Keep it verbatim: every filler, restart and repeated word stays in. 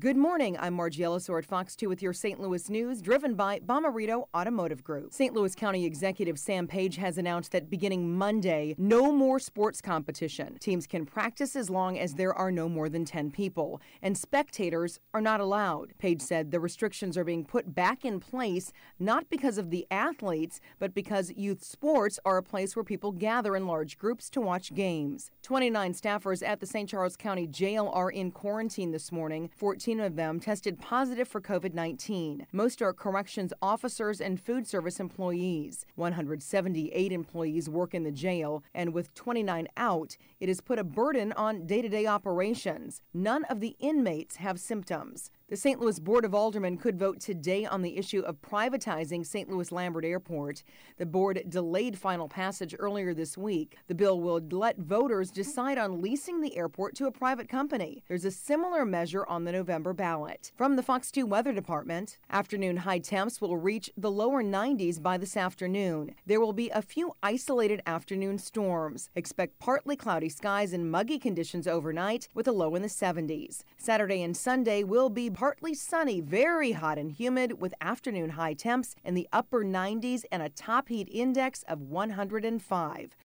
Good morning, I'm Margie Ellisor at Fox two with your Saint Louis news, driven by Bommarito Automotive Group. Saint Louis County Executive Sam Page has announced that beginning Monday, no more sports competition. Teams can practice as long as there are no more than ten people, and spectators are not allowed. Page said the restrictions are being put back in place, not because of the athletes, but because youth sports are a place where people gather in large groups to watch games. twenty-nine staffers at the Saint Charles County Jail are in quarantine this morning. fourteen of them tested positive for COVID nineteen. Most are corrections officers and food service employees. one hundred seventy-eight employees work in the jail, and with twenty-nine out, it has put a burden on day-to-day operations. None of the inmates have symptoms. The Saint Louis Board of Aldermen could vote today on the issue of privatizing Saint Louis-Lambert Airport. The board delayed final passage earlier this week. The bill will let voters decide on leasing the airport to a private company. There's a similar measure on the November ballot. From the Fox two Weather Department, afternoon high temps will reach the lower nineties by this afternoon. There will be a few isolated afternoon storms. Expect partly cloudy skies and muggy conditions overnight with a low in the seventies. Saturday and Sunday will be partly sunny, very hot and humid, with afternoon high temps in the upper nineties and a top heat index of one hundred five.